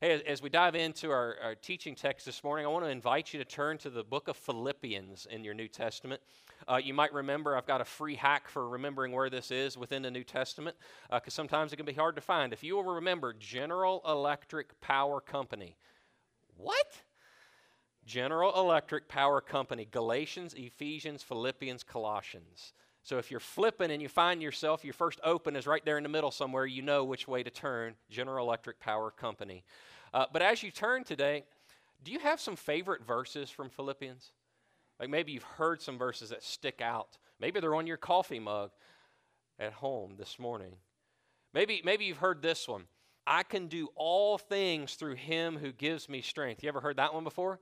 Hey, as we dive into our teaching text this morning, I want to invite you to turn to the book of Philippians in your New Testament. You might remember I've got a free hack for remembering where this is within the New Testament, because sometimes it can be hard to find. If you will remember, General Electric Power Company. What? General Electric Power Company, Galatians, Ephesians, Philippians, Colossians. So if you're flipping and you find yourself, your first open is right there in the middle somewhere, you know which way to turn, General Electric Power Company. But as you turn today, do you have some favorite verses from Philippians? Like maybe you've heard some verses that stick out. Maybe they're on your coffee mug at home this morning. Maybe you've heard this one. I can do all things through him who gives me strength. You ever heard that one before?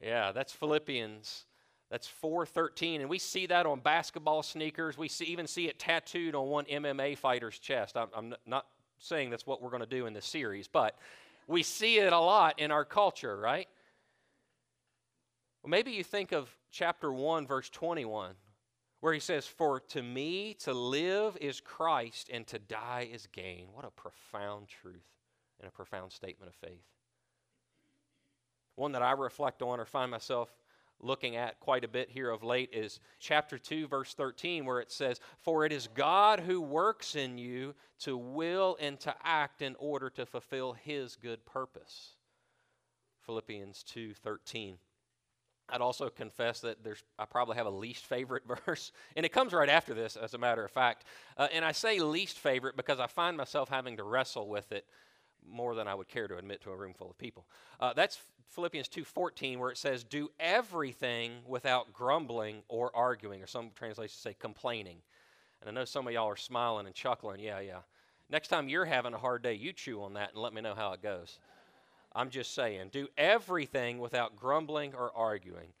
Yeah, that's Philippians. That's 4:13, and we see that on basketball sneakers. We even see it tattooed on one MMA fighter's chest. I'm not saying that's what we're going to do in this series, but we see it a lot in our culture, right? Well, maybe you think of chapter 1, verse 21, where he says, "For to me to live is Christ, and to die is gain." What a profound truth and a profound statement of faith. One that I reflect on or find myself looking at quite a bit here of late is chapter 2, verse 13, where it says, "For it is God who works in you to will and to act in order to fulfill his good purpose." Philippians 2:13. I'd also confess that I probably have a least favorite verse, and it comes right after this, as a matter of fact. And I say least favorite because I find myself having to wrestle with it more than I would care to admit to a room full of people. That's Philippians 2:14, where it says, "Do everything without grumbling or arguing," or some translations say complaining. And I know some of y'all are smiling and chuckling. Yeah. Next time you're having a hard day, you chew on that and let me know how it goes. I'm just saying, do everything without grumbling or arguing.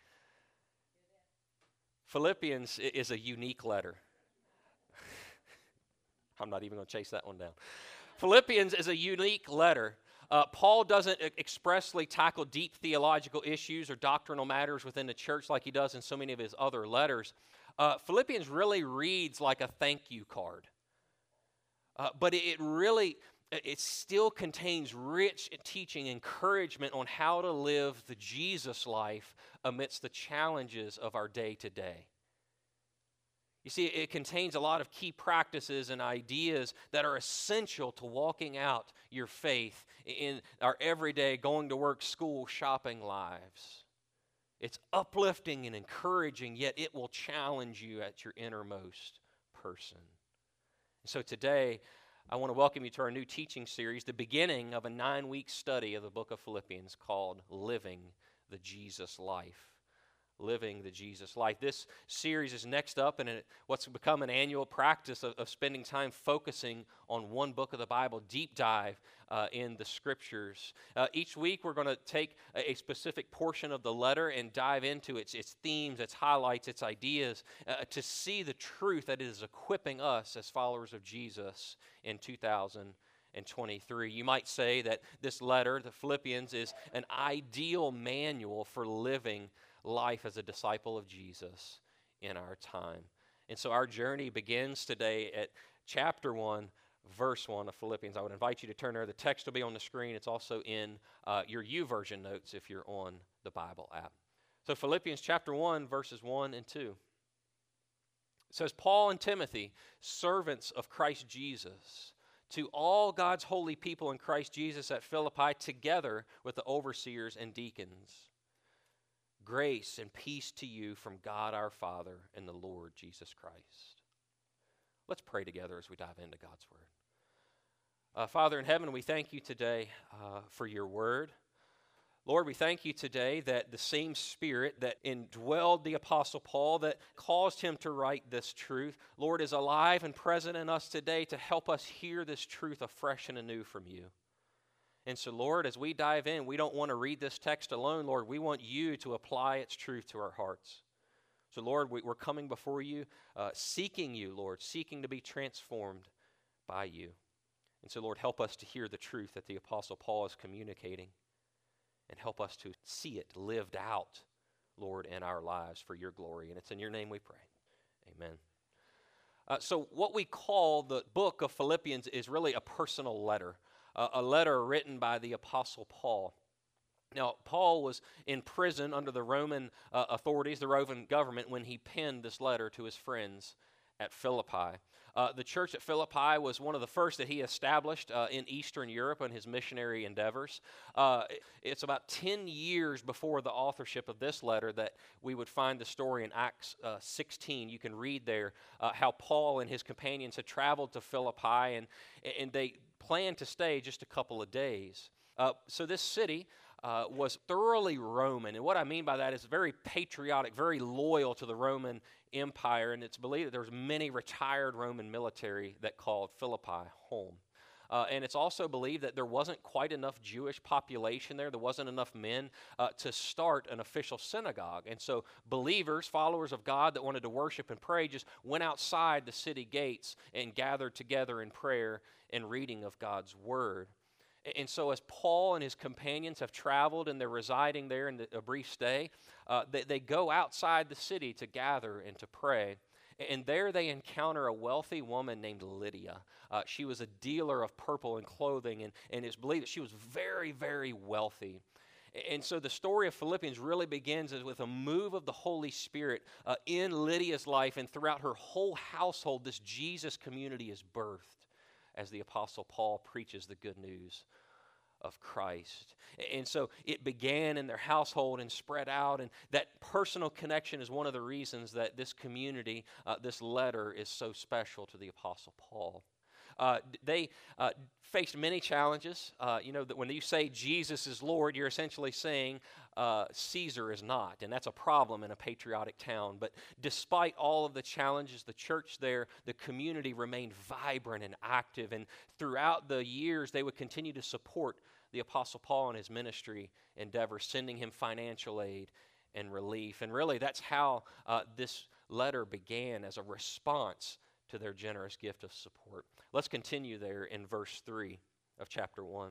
Philippians is a unique letter. I'm not even going to chase that one down. Philippians is a unique letter. Paul doesn't expressly tackle deep theological issues or doctrinal matters within the church like he does in so many of his other letters. Philippians really reads like a thank you card. But it still contains rich teaching, encouragement on how to live the Jesus life amidst the challenges of our day to day. You see, it contains a lot of key practices and ideas that are essential to walking out your faith in our everyday going to work, school, shopping lives. It's uplifting and encouraging, yet it will challenge you at your innermost person. So today, I want to welcome you to our new teaching series, the beginning of a 9-week study of the book of Philippians called Living the Jesus Life. Living the Jesus Life. This series is next up, and what's become an annual practice of spending time focusing on one book of the Bible, deep dive in the Scriptures. Each week, we're going to take a specific portion of the letter and dive into its themes, its highlights, its ideas, to see the truth that is equipping us as followers of Jesus in 2023. You might say that this letter, the Philippians, is an ideal manual for living life as a disciple of Jesus in our time. And so our journey begins today at chapter 1, verse 1 of Philippians. I would invite you to turn there. The text will be on the screen. It's also in your YouVersion notes if you're on the Bible app. So Philippians chapter 1, verses 1 and 2. It says, "Paul and Timothy, servants of Christ Jesus, to all God's holy people in Christ Jesus at Philippi, together with the overseers and deacons. Grace and peace to you from God our Father and the Lord Jesus Christ. Let's pray together as we dive into God's word. Father in heaven, we thank you today for your word. Lord, we thank you today that the same Spirit that indwelled the Apostle Paul, that caused him to write this truth, Lord, is alive and present in us today to help us hear this truth afresh and anew from you. And so, Lord, as we dive in, we don't want to read this text alone, Lord. We want you to apply its truth to our hearts. So, Lord, we're coming before you, seeking you, Lord, seeking to be transformed by you. And so, Lord, help us to hear the truth that the Apostle Paul is communicating, and help us to see it lived out, Lord, in our lives for your glory. And it's in your name we pray. Amen. So what we call the book of Philippians is really a personal letter, a letter written by the Apostle Paul. Now, Paul was in prison under the Roman authorities, the Roman government, when he penned this letter to his friends at Philippi. The church at Philippi was one of the first that he established in Eastern Europe in his missionary endeavors. It's about 10 years before the authorship of this letter that we would find the story in Acts 16. You can read there how Paul and his companions had traveled to Philippi, and they planned to stay just a couple of days. So this city was thoroughly Roman. And what I mean by that is very patriotic, very loyal to the Roman Empire. And it's believed that there was many retired Roman military that called Philippi home. And it's also believed that there wasn't quite enough Jewish population there. There wasn't enough men to start an official synagogue. And so believers, followers of God that wanted to worship and pray, just went outside the city gates and gathered together in prayer and reading of God's word. And so as Paul and his companions have traveled and they're residing there in a brief stay, they go outside the city to gather and to pray. And there they encounter a wealthy woman named Lydia. She was a dealer of purple and clothing, and it's believed that she was very, very wealthy. And so the story of Philippians really begins with a move of the Holy Spirit in Lydia's life, and throughout her whole household, this Jesus community is birthed as the Apostle Paul preaches the good news of Christ. And so it began in their household and spread out, and that personal connection is one of the reasons that this community, this letter, is so special to the Apostle Paul. They faced many challenges. That when you say Jesus is Lord, you're essentially saying Caesar is not, and that's a problem in a patriotic town. But despite all of the challenges, the church there, the community remained vibrant and active, and throughout the years, they would continue to support the Apostle Paul in his ministry endeavor, sending him financial aid and relief. And really, that's how this letter began, as a response to their generous gift of support. Let's continue there in verse 3 of chapter 1.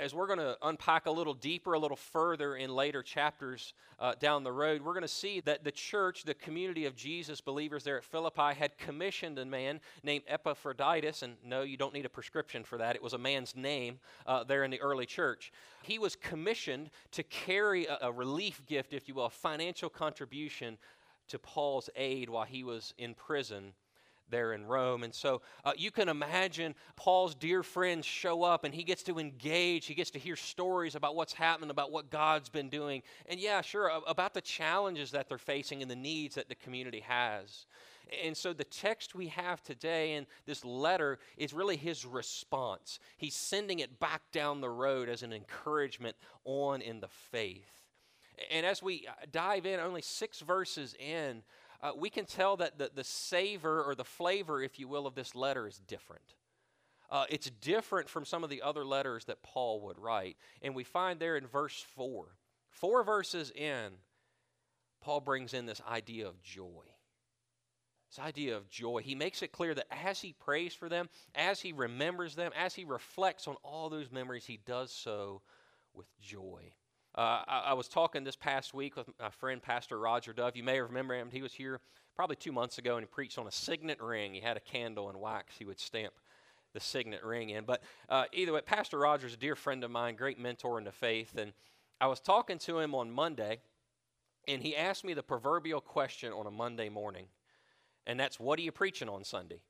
As we're going to unpack a little deeper, a little further in later chapters down the road, we're going to see that the church, the community of Jesus believers there at Philippi, had commissioned a man named Epaphroditus, and no, you don't need a prescription for that. It was a man's name there in the early church. He was commissioned to carry a relief gift, if you will, a financial contribution to Paul's aid while he was in prison there in Rome. And so you can imagine Paul's dear friends show up, and he gets to engage. He gets to hear stories about what's happened, about what God's been doing. And yeah, sure, about the challenges that they're facing and the needs that the community has. And so the text we have today in this letter is really his response. He's sending it back down the road as an encouragement on in the faith. And as we dive in, only 6 verses in, we can tell that the savor, or the flavor, if you will, of this letter is different. It's different from some of the other letters that Paul would write. And we find there in verse 4, 4 verses in, Paul brings in this idea of joy. This idea of joy. He makes it clear that as he prays for them, as he remembers them, as he reflects on all those memories, he does so with joy. I was talking this past week with my friend, Pastor Roger Dove. You may remember him. He was here probably 2 months ago, and he preached on a signet ring. He had a candle and wax he would stamp the signet ring in. But either way, Pastor Roger's a dear friend of mine, great mentor in the faith. And I was talking to him on Monday, and he asked me the proverbial question on a Monday morning, and that's, what are you preaching on Sunday?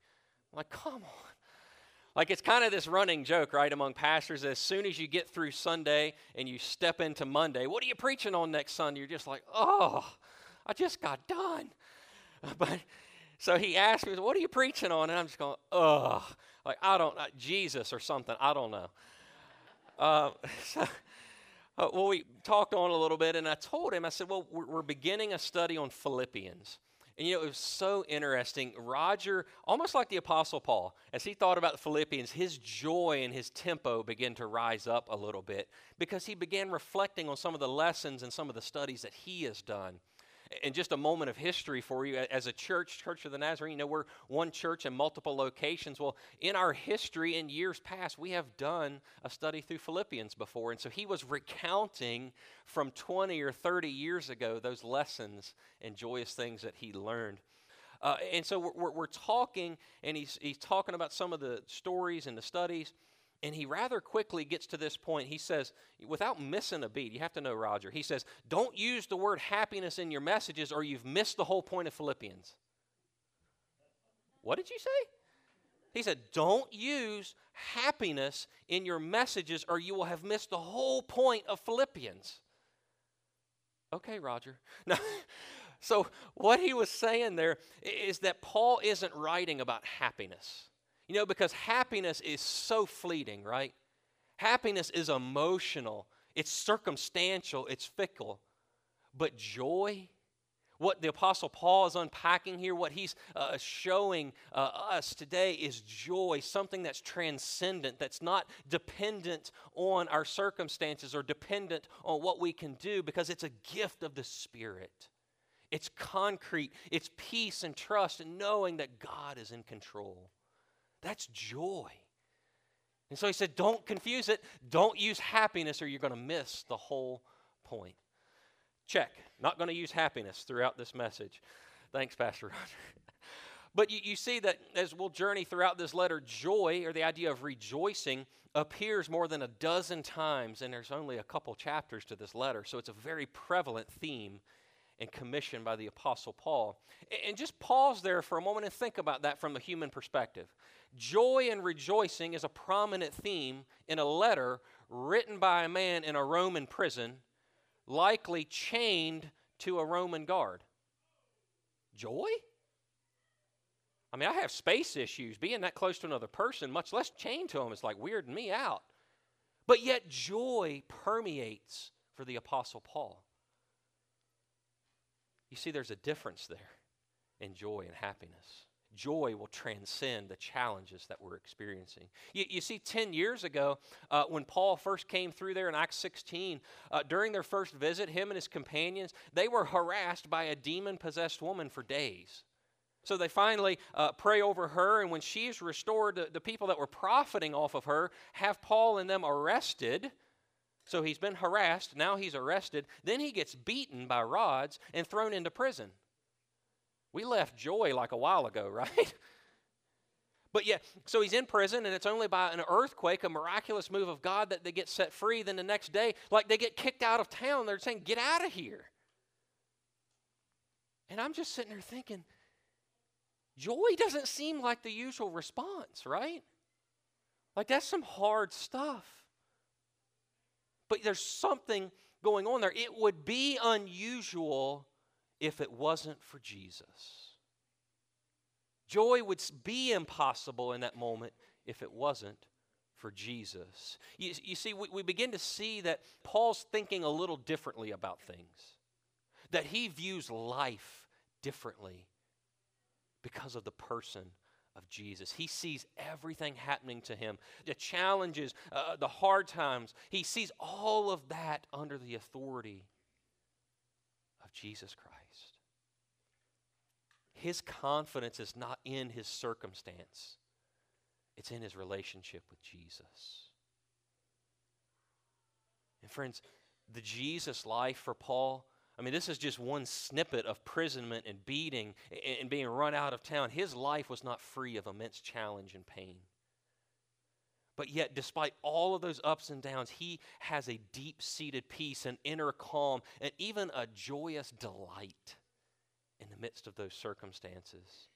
I'm like, come on. Like, it's kind of this running joke, right, among pastors. As soon as you get through Sunday and you step into Monday, what are you preaching on next Sunday? You're just like, oh, I just got done. But so he asked me, what are you preaching on? And I'm just going, oh, like, I don't know, Jesus or something. I don't know. Well, we talked on a little bit, and I told him, I said, well, we're beginning a study on Philippians. And, you know, it was so interesting. Roger, almost like the Apostle Paul, as he thought about the Philippians, his joy and his tempo began to rise up a little bit because he began reflecting on some of the lessons and some of the studies that he has done. And just a moment of history for you, as a church, Church of the Nazarene, you know, we're one church in multiple locations. Well, in our history, in years past, we have done a study through Philippians before. And so he was recounting from 20 or 30 years ago those lessons and joyous things that he learned. And so we're talking, and he's talking about some of the stories and the studies. And he rather quickly gets to this point. He says, without missing a beat, you have to know Roger, he says, don't use the word happiness in your messages or you've missed the whole point of Philippians. What did you say? He said, don't use happiness in your messages or you will have missed the whole point of Philippians. Okay, Roger. Now, so what he was saying there is that Paul isn't writing about happiness. You know, because happiness is so fleeting, right? Happiness is emotional. It's circumstantial. It's fickle. But joy, what the Apostle Paul is unpacking here, what he's showing us today is joy, something that's transcendent, that's not dependent on our circumstances or dependent on what we can do, because it's a gift of the Spirit. It's concrete. It's peace and trust and knowing that God is in control. That's joy. And so he said, don't confuse it. Don't use happiness or you're going to miss the whole point. Check. Not going to use happiness throughout this message. Thanks, Pastor Roger. But you see that as we'll journey throughout this letter, joy, or the idea of rejoicing, appears more than a dozen times, and there's only a couple chapters to this letter. So it's a very prevalent theme and commissioned by the Apostle Paul. And just pause there for a moment and think about that from a human perspective. Joy and rejoicing is a prominent theme in a letter written by a man in a Roman prison, likely chained to a Roman guard. Joy? I mean, I have space issues. Being that close to another person, much less chained to them, is like weirding me out. But yet joy permeates for the Apostle Paul. You see, there's a difference there in joy and happiness. Joy will transcend the challenges that we're experiencing. You see, 10 years ago, when Paul first came through there in Acts 16, during their first visit, him and his companions, they were harassed by a demon-possessed woman for days. So they finally pray over her, and when she's restored, the people that were profiting off of her have Paul and them arrested. So he's been harassed, now he's arrested, then he gets beaten by rods and thrown into prison. We left joy like a while ago, right? But yeah, so he's in prison, and it's only by an earthquake, a miraculous move of God, that they get set free. Then the next day, like, they get kicked out of town. They're saying, get out of here. And I'm just sitting there thinking, joy doesn't seem like the usual response, right? Like, that's some hard stuff. But there's something going on there. It would be unusual if it wasn't for Jesus. Joy would be impossible in that moment if it wasn't for Jesus. You see, we begin to see that Paul's thinking a little differently about things, that he views life differently because of the person of Jesus. He sees everything happening to him, the challenges, the hard times. He sees all of that under the authority of Jesus Christ. His confidence is not in his circumstance. It's in his relationship with Jesus. And friends, the Jesus life for Paul, I mean, this is just one snippet of imprisonment and beating and being run out of town. His life was not free of immense challenge and pain. But yet, despite all of those ups and downs, he has a deep-seated peace, an inner calm, and even a joyous delight in the midst of those circumstances.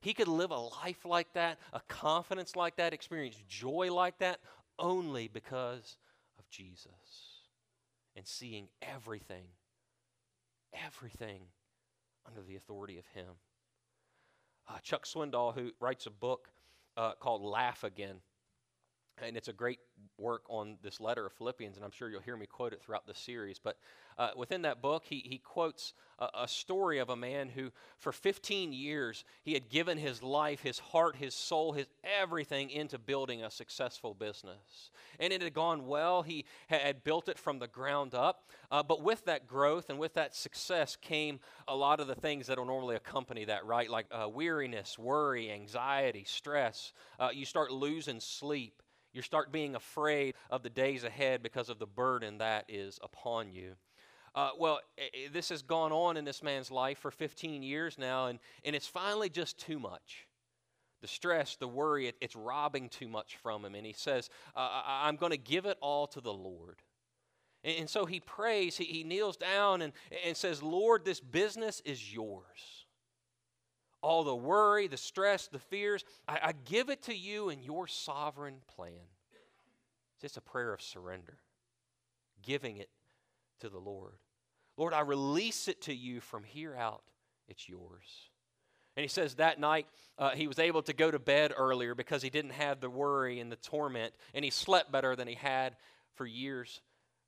He could live a life like that, a confidence like that, experience joy like that, only because of Jesus and seeing everything under the authority of him. Chuck Swindoll, who writes a book called Laugh Again, and it's a great work on this letter of Philippians, and I'm sure you'll hear me quote it throughout the series. But within that book, he quotes a story of a man who, for 15 years, he had given his life, his heart, his soul, his everything into building a successful business. And it had gone well. He had built it from the ground up. But with that growth and with that success came a lot of the things that will normally accompany that, right? Like weariness, worry, anxiety, stress. You start losing sleep. You start being afraid of the days ahead because of the burden that is upon you. This has gone on in this man's life for 15 years now, and it's finally just too much. The stress, the worry, it's robbing too much from him. And he says, I'm going to give it all to the Lord. And so he prays, he kneels down and says, Lord, this business is yours. All the worry, the stress, the fears, I give it to you in your sovereign plan. It's a prayer of surrender, giving it to the Lord. Lord, I release it to you from here out. It's yours. And he says that night he was able to go to bed earlier because he didn't have the worry and the torment, and he slept better than he had for years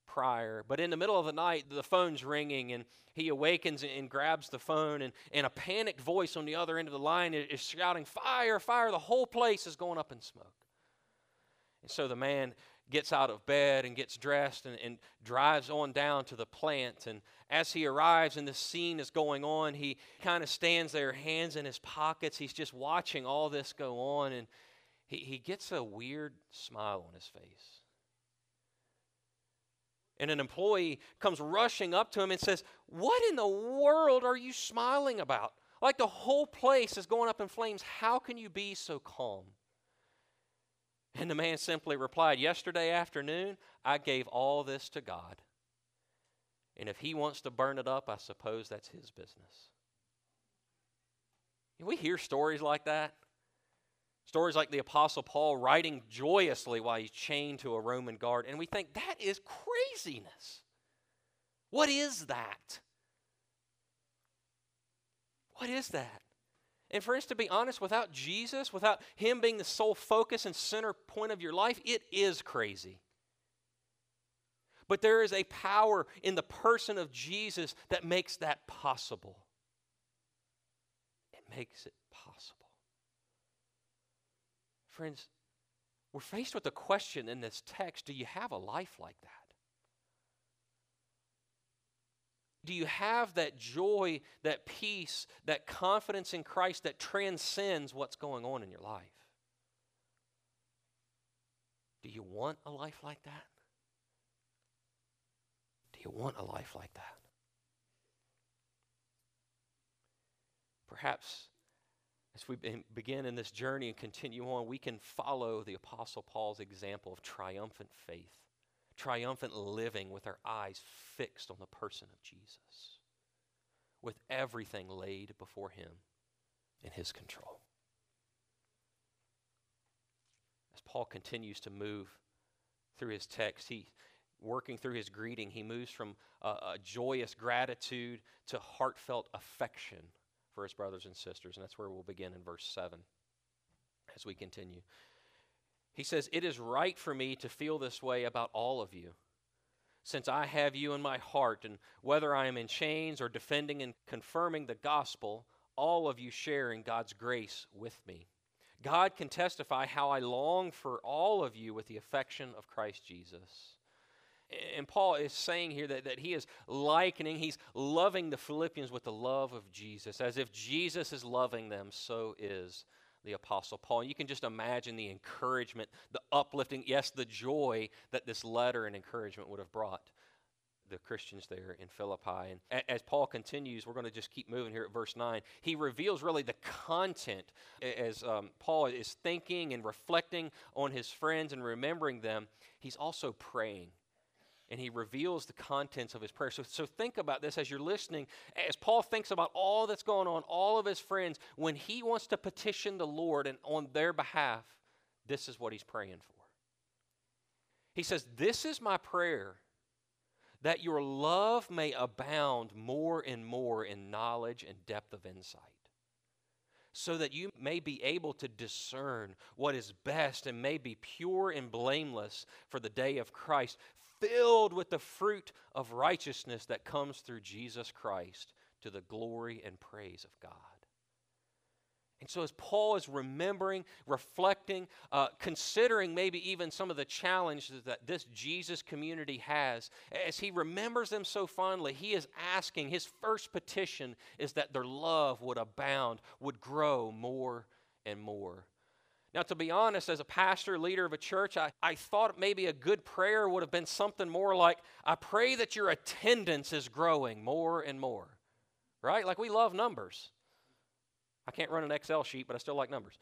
prior. But in the middle of the night, the phone's ringing, and he awakens and grabs the phone, and a panicked voice on the other end of the line is shouting, fire, fire, the whole place is going up in smoke. And so the man gets out of bed and gets dressed and drives on down to the plant. And as he arrives and this scene is going on, he kind of stands there, hands in his pockets. He's just watching all this go on, and he gets a weird smile on his face. And an employee comes rushing up to him and says, what in the world are you smiling about? Like the whole place is going up in flames. How can you be so calm? And the man simply replied, yesterday afternoon, I gave all this to God. And if he wants to burn it up, I suppose that's his business. And we hear stories like that. Stories like the Apostle Paul writing joyously while he's chained to a Roman guard. And we think, that is craziness. What is that? What is that? And for us to be honest, without Jesus, without him being the sole focus and center point of your life, it is crazy. But there is a power in the person of Jesus that makes that possible. It makes it possible. Friends, we're faced with a question in this text. Do you have a life like that? Do you have that joy, that peace, that confidence in Christ that transcends what's going on in your life? Do you want a life like that? Do you want a life like that? Perhaps as we begin in this journey and continue on, we can follow the Apostle Paul's example of triumphant faith, triumphant living with our eyes fixed on the person of Jesus, with everything laid before him in his control. As Paul continues to move through his text, working through his greeting, he moves from a joyous gratitude to heartfelt affection for his brothers and sisters. And that's where we'll begin in verse 7 as we continue. He says, it is right for me to feel this way about all of you, since I have you in my heart, and whether I am in chains or defending and confirming the gospel, all of you share in God's grace with me. God can testify how I long for all of you with the affection of Christ Jesus. And Paul is saying here that he is likening, he's loving the Philippians with the love of Jesus. As if Jesus is loving them, so is the Apostle Paul. And you can just imagine the encouragement, the uplifting, yes, the joy that this letter and encouragement would have brought the Christians there in Philippi. And as Paul continues, we're going to just keep moving here at verse 9. He reveals really the content as Paul is thinking and reflecting on his friends and remembering them. He's also praying, and he reveals the contents of his prayer. So think about this as you're listening. As Paul thinks about all that's going on, all of his friends, when he wants to petition the Lord and on their behalf, this is what he's praying for. He says, "This is my prayer, that your love may abound more and more in knowledge and depth of insight, so that you may be able to discern what is best and may be pure and blameless for the day of Christ, filled with the fruit of righteousness that comes through Jesus Christ, to the glory and praise of God." And so as Paul is remembering, reflecting, considering maybe even some of the challenges that this Jesus community has, as he remembers them so fondly, he is asking, his first petition is that their love would abound, would grow more and more. Now, to be honest, as a pastor, leader of a church, I thought maybe a good prayer would have been something more like, "I pray that your attendance is growing more and more," right? Like, we love numbers. I can't run an Excel sheet, but I still like numbers.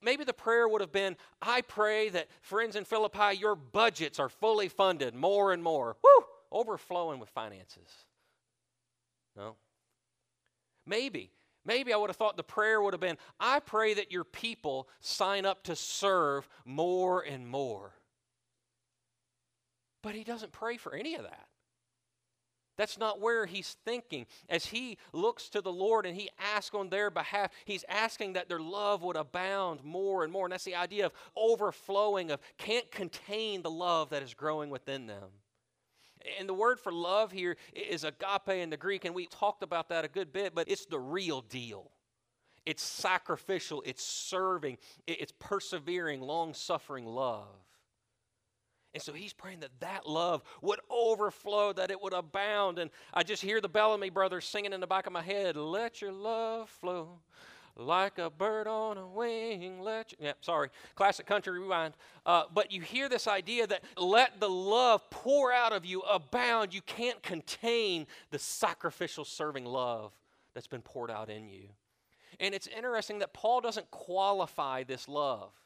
Maybe the prayer would have been, "I pray that, friends in Philippi, your budgets are fully funded more and more." Woo! Overflowing with finances. No? Maybe I would have thought the prayer would have been, "I pray that your people sign up to serve more and more." But he doesn't pray for any of that. That's not where he's thinking. As he looks to the Lord and he asks on their behalf, he's asking that their love would abound more and more. And that's the idea of overflowing, of can't contain the love that is growing within them. And the word for love here is agape in the Greek, and we talked about that a good bit, but it's the real deal. It's sacrificial, it's serving, it's persevering, long-suffering love. And so he's praying that that love would overflow, that it would abound. And I just hear the Bellamy Brothers singing in the back of my head, "Let your love flow like a bird on a wing." Classic country rewind. But you hear this idea that let the love pour out of you, abound. You can't contain the sacrificial, serving love that's been poured out in you. And it's interesting that Paul doesn't qualify this love.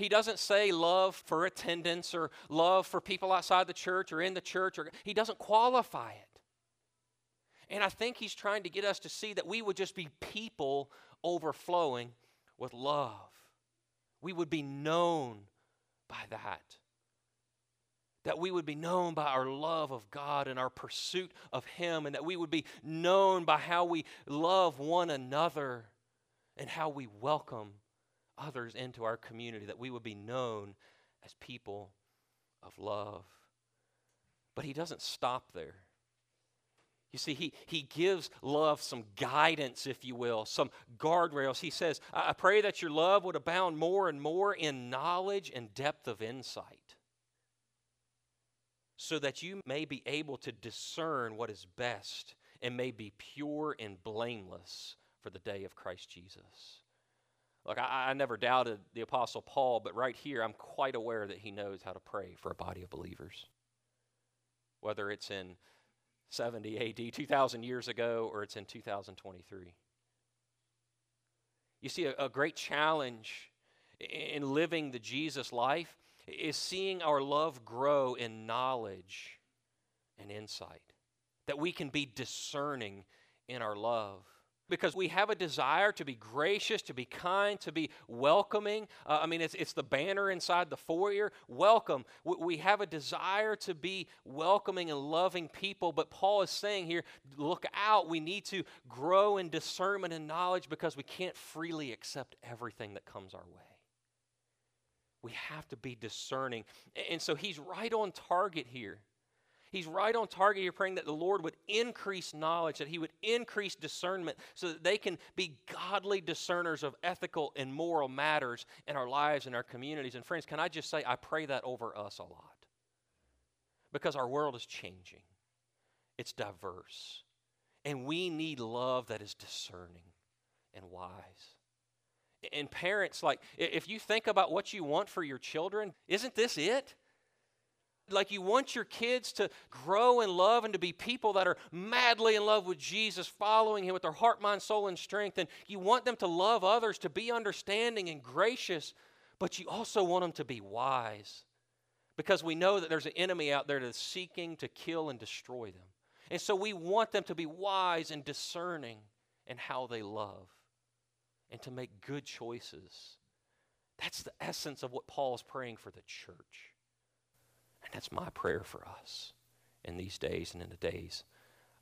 He doesn't say love for attendance or love for people outside the church or in the church. He doesn't qualify it. And I think he's trying to get us to see that we would just be people overflowing with love. We would be known by that. That we would be known by our love of God and our pursuit of Him, and that we would be known by how we love one another and how we welcome others into our community, that we would be known as people of love. But he doesn't stop there. You see, he gives love some guidance, if you will, some guardrails. He says, "I pray that your love would abound more and more in knowledge and depth of insight, so that you may be able to discern what is best and may be pure and blameless for the day of Christ Jesus." Look, I never doubted the Apostle Paul, but right here I'm quite aware that he knows how to pray for a body of believers. Whether it's in 70 AD, 2,000 years ago, or it's in 2023. You see, a great challenge in living the Jesus life is seeing our love grow in knowledge and insight. That we can be discerning in our love. Because we have a desire to be gracious, to be kind, to be welcoming. It's the banner inside the foyer, welcome. We have a desire to be welcoming and loving people, but Paul is saying here, look out, we need to grow in discernment and knowledge because we can't freely accept everything that comes our way. We have to be discerning. And so he's right on target here. He's right on target here praying that the Lord would increase knowledge, that He would increase discernment so that they can be godly discerners of ethical and moral matters in our lives and our communities. And friends, can I just say I pray that over us a lot because our world is changing. It's diverse. And we need love that is discerning and wise. And parents, like, if you think about what you want for your children, isn't this it? Like, you want your kids to grow in love and to be people that are madly in love with Jesus, following him with their heart, mind, soul, and strength. And you want them to love others, to be understanding and gracious, but you also want them to be wise, because we know that there's an enemy out there that's seeking to kill and destroy them. And so we want them to be wise and discerning in how they love, and to make good choices. That's the essence of what Paul is praying for the church. And that's my prayer for us in these days and in the days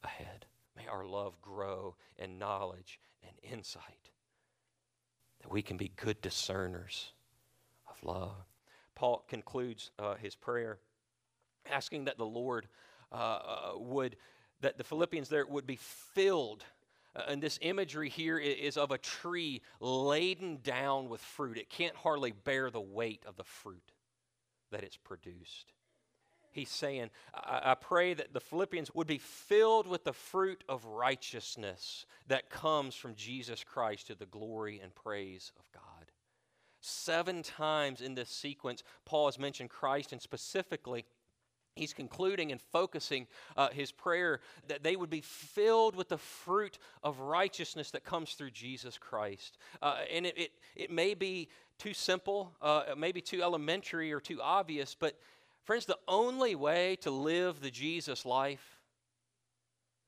ahead. May our love grow in knowledge and insight, that we can be good discerners of love. Paul concludes his prayer asking that the Lord that the Philippians there would be filled. And this imagery here is of a tree laden down with fruit. It can't hardly bear the weight of the fruit that it's produced. He's saying, I pray that the Philippians would be filled with the fruit of righteousness that comes from Jesus Christ to the glory and praise of God. 7 times in this sequence, Paul has mentioned Christ, and specifically, he's concluding and focusing his prayer that they would be filled with the fruit of righteousness that comes through Jesus Christ. And it may be too simple, it may be too elementary or too obvious, but friends, the only way to live the Jesus life,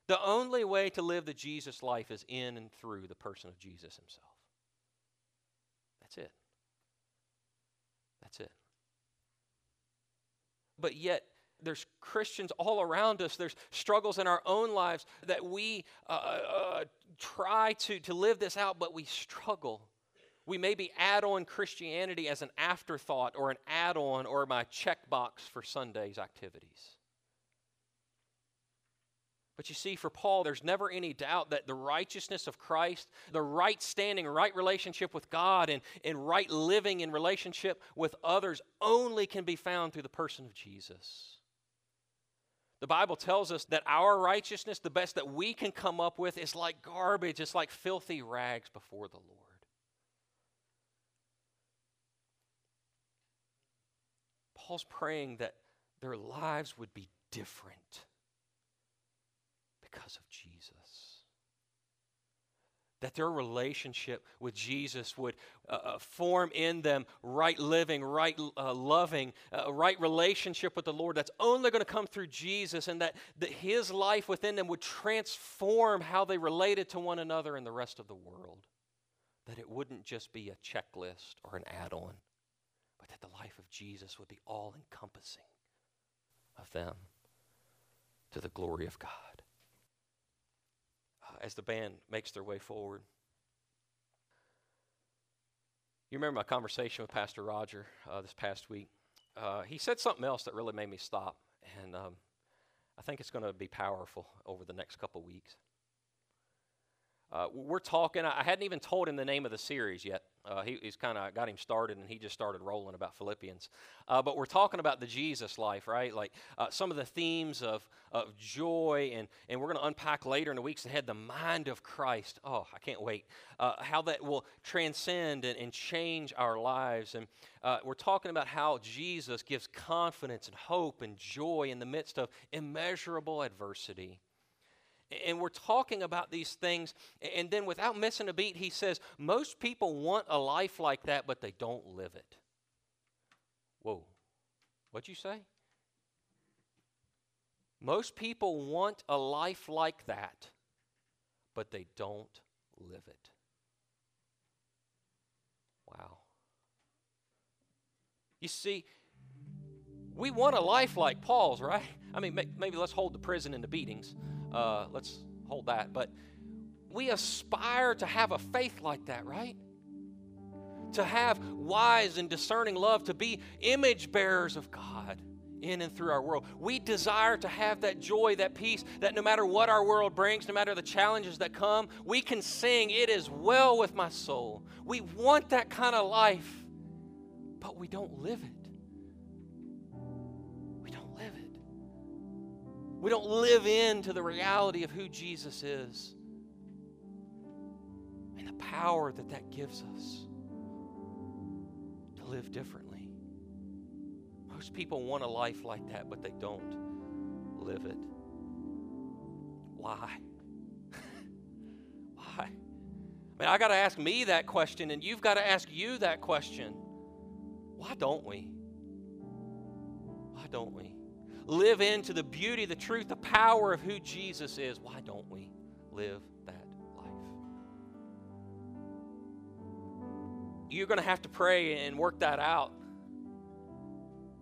the only way to live the Jesus life is in and through the person of Jesus himself. That's it. That's it. But yet, there's Christians all around us. There's struggles in our own lives that we try to live this out, but we struggle. We maybe add on Christianity as an afterthought or an add-on or my checkbox for Sunday's activities. But you see, for Paul, there's never any doubt that the righteousness of Christ, the right standing, right relationship with God, and right living in relationship with others only can be found through the person of Jesus. The Bible tells us that our righteousness, the best that we can come up with, is like garbage. It's like filthy rags before the Lord. Paul's praying that their lives would be different because of Jesus. That their relationship with Jesus would form in them right living, right loving, right relationship with the Lord that's only going to come through Jesus, and that his life within them would transform how they related to one another and the rest of the world. That it wouldn't just be a checklist or an add-on, but that the life of Jesus would be all-encompassing of them to the glory of God. As the band makes their way forward. You remember my conversation with Pastor Roger this past week. He said something else that really made me stop, and I think it's going to be powerful over the next couple weeks. We're talking, I hadn't even told him the name of the series yet. He's kind of got him started, and he just started rolling about Philippians. But we're talking about the Jesus life, right? Like some of the themes of joy, and we're going to unpack later in the weeks ahead the mind of Christ. Oh, I can't wait. How that will transcend and change our lives. And we're talking about how Jesus gives confidence and hope and joy in the midst of immeasurable adversity. And we're talking about these things, and then without missing a beat, he says, most people want a life like that, but they don't live it. Whoa. What'd you say? Most people want a life like that, but they don't live it. Wow. You see, we want a life like Paul's, right? I mean, maybe let's hold the prison and the beatings. Let's hold that. But we aspire to have a faith like that, right? To have wise and discerning love, to be image bearers of God in and through our world. We desire to have that joy, that peace, that no matter what our world brings, no matter the challenges that come, we can sing, "It is well with my soul." We want that kind of life, but we don't live it. We don't live into the reality of who Jesus is and the power that gives us not live differently. Most people want a life like that, but they don't live it. Why? Why? I mean, I got to ask me that question, and you've got to ask you that question. Why don't we? Why don't we live into the beauty, the truth, the power of who Jesus is? Why don't we live that life? You're going to have to pray and work that out.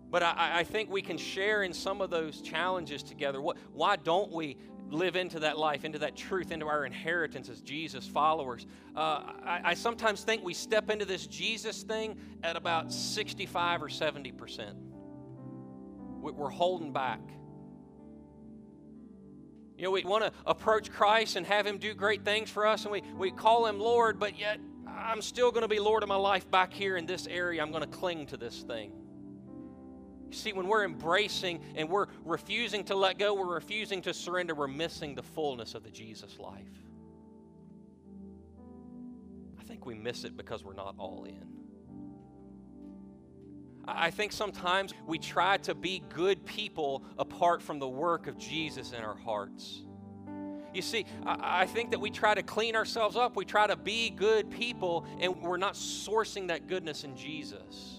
But I think we can share in some of those challenges together. Why don't we live into that life, into that truth, into our inheritance as Jesus followers? I sometimes think we step into this Jesus thing at about 65 or 70%. We're holding back. You know, we want to approach Christ and have him do great things for us, and we call him Lord, but yet I'm still going to be Lord of my life back here in this area. I'm going to cling to this thing. You see, when we're embracing and we're refusing to let go, we're refusing to surrender, we're missing the fullness of the Jesus life. I think we miss it because we're not all in. I think sometimes we try to be good people apart from the work of Jesus in our hearts. You see, I think that we try to clean ourselves up, we try to be good people, and we're not sourcing that goodness in Jesus.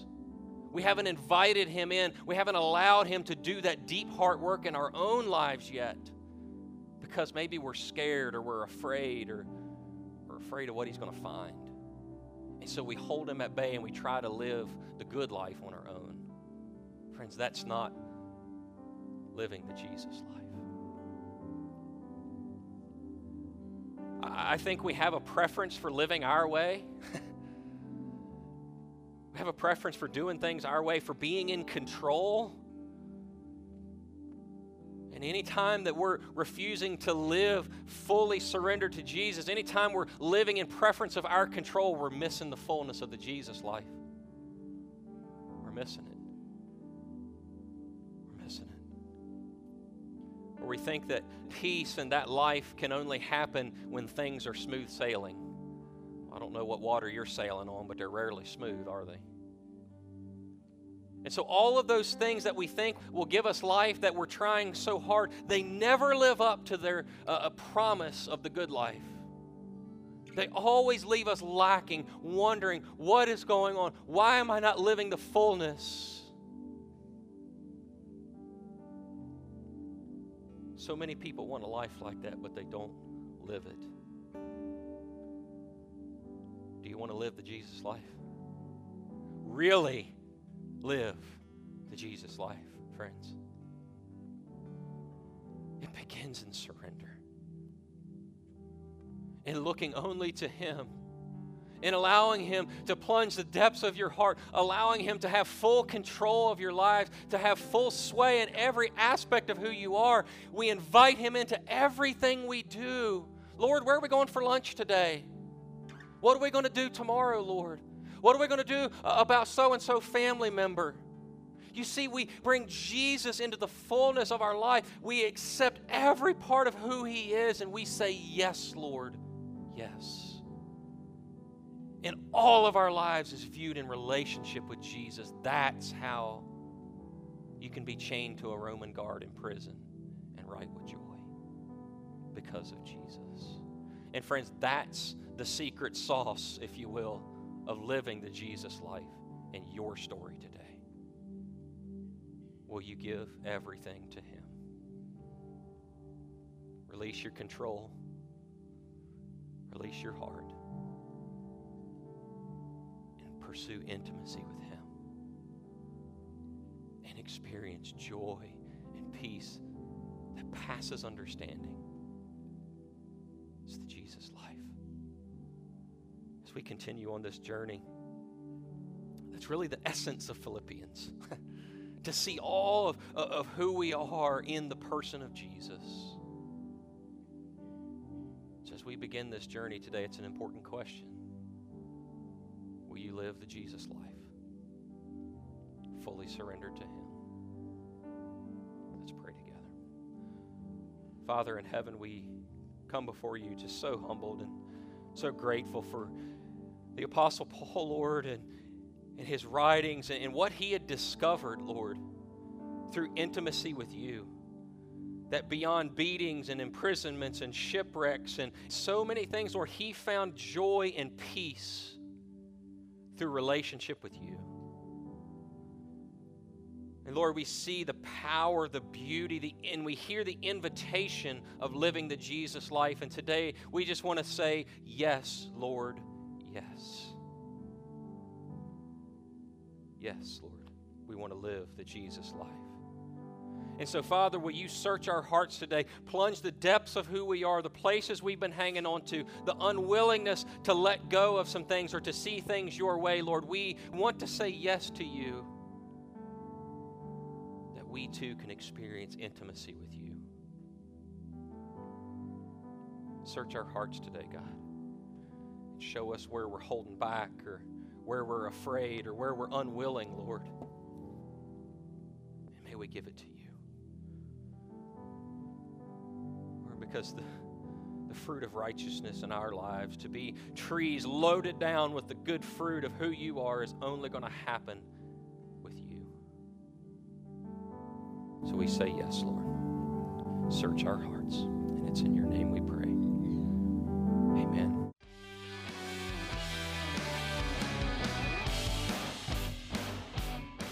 We haven't invited him in. We haven't allowed him to do that deep heart work in our own lives yet, because maybe we're scared or we're afraid or we're afraid of what he's going to find. And so we hold him at bay and we try to live the good life on our own. Friends, that's not living the Jesus life. I think we have a preference for living our way. Have a preference for doing things our way, for being in control. And anytime that we're refusing to live fully surrendered to Jesus, anytime we're living in preference of our control, we're missing the fullness of the Jesus life. We're missing it. We're missing it. Or we think that peace and that life can only happen when things are smooth sailing. I don't know what water you're sailing on, but they're rarely smooth, are they? And so all of those things that we think will give us life, that we're trying so hard, they never live up to their promise of the good life. They always leave us lacking, wondering, what is going on? Why am I not living the fullness? So many people want a life like that, but they don't live it. Do you want to live the Jesus life? Really live the Jesus life, friends. It begins in surrender, in looking only to him, in allowing him to plunge the depths of your heart, allowing him to have full control of your lives, to have full sway in every aspect of who you are. We invite him into everything we do. Lord, where are we going for lunch today? What are we going to do tomorrow, Lord? What are we going to do about so-and-so family member? You see, we bring Jesus into the fullness of our life. We accept every part of who he is, and we say, yes, Lord, yes. And all of our lives is viewed in relationship with Jesus. That's how you can be chained to a Roman guard in prison and right with joy, because of Jesus. And friends, that's the secret sauce, if you will, of living the Jesus life in your story today. Will you give everything to him? Release your control. Release your heart. And pursue intimacy with him. And experience joy and peace that passes understanding. It's the Jesus life. As we continue on this journey, that's really the essence of Philippians, to see all of who we are in the person of Jesus. So as we begin this journey today, it's an important question. Will you live the Jesus life, fully surrendered to him? Let's pray together. Father in heaven, we come before you just so humbled and so grateful for the Apostle Paul, Lord, and and his writings and what he had discovered, Lord, through intimacy with you, that beyond beatings and imprisonments and shipwrecks and so many things, Lord, he found joy and peace through relationship with you. And Lord, we see the power, the beauty, and we hear the invitation of living the Jesus life. And today we just want to say, yes, Lord, yes. Yes, Lord, we want to live the Jesus life. And so, Father, will you search our hearts today, plunge the depths of who we are, the places we've been hanging on to, the unwillingness to let go of some things or to see things your way, Lord. We want to say yes to you, that we too can experience intimacy with you. Search our hearts today, God. Show us where we're holding back or where we're afraid or where we're unwilling, Lord. And may we give it to you. Because the fruit of righteousness in our lives, to be trees loaded down with the good fruit of who you are, is only going to happen with you. So we say yes, Lord. Search our hearts. And it's in your name we pray. Amen.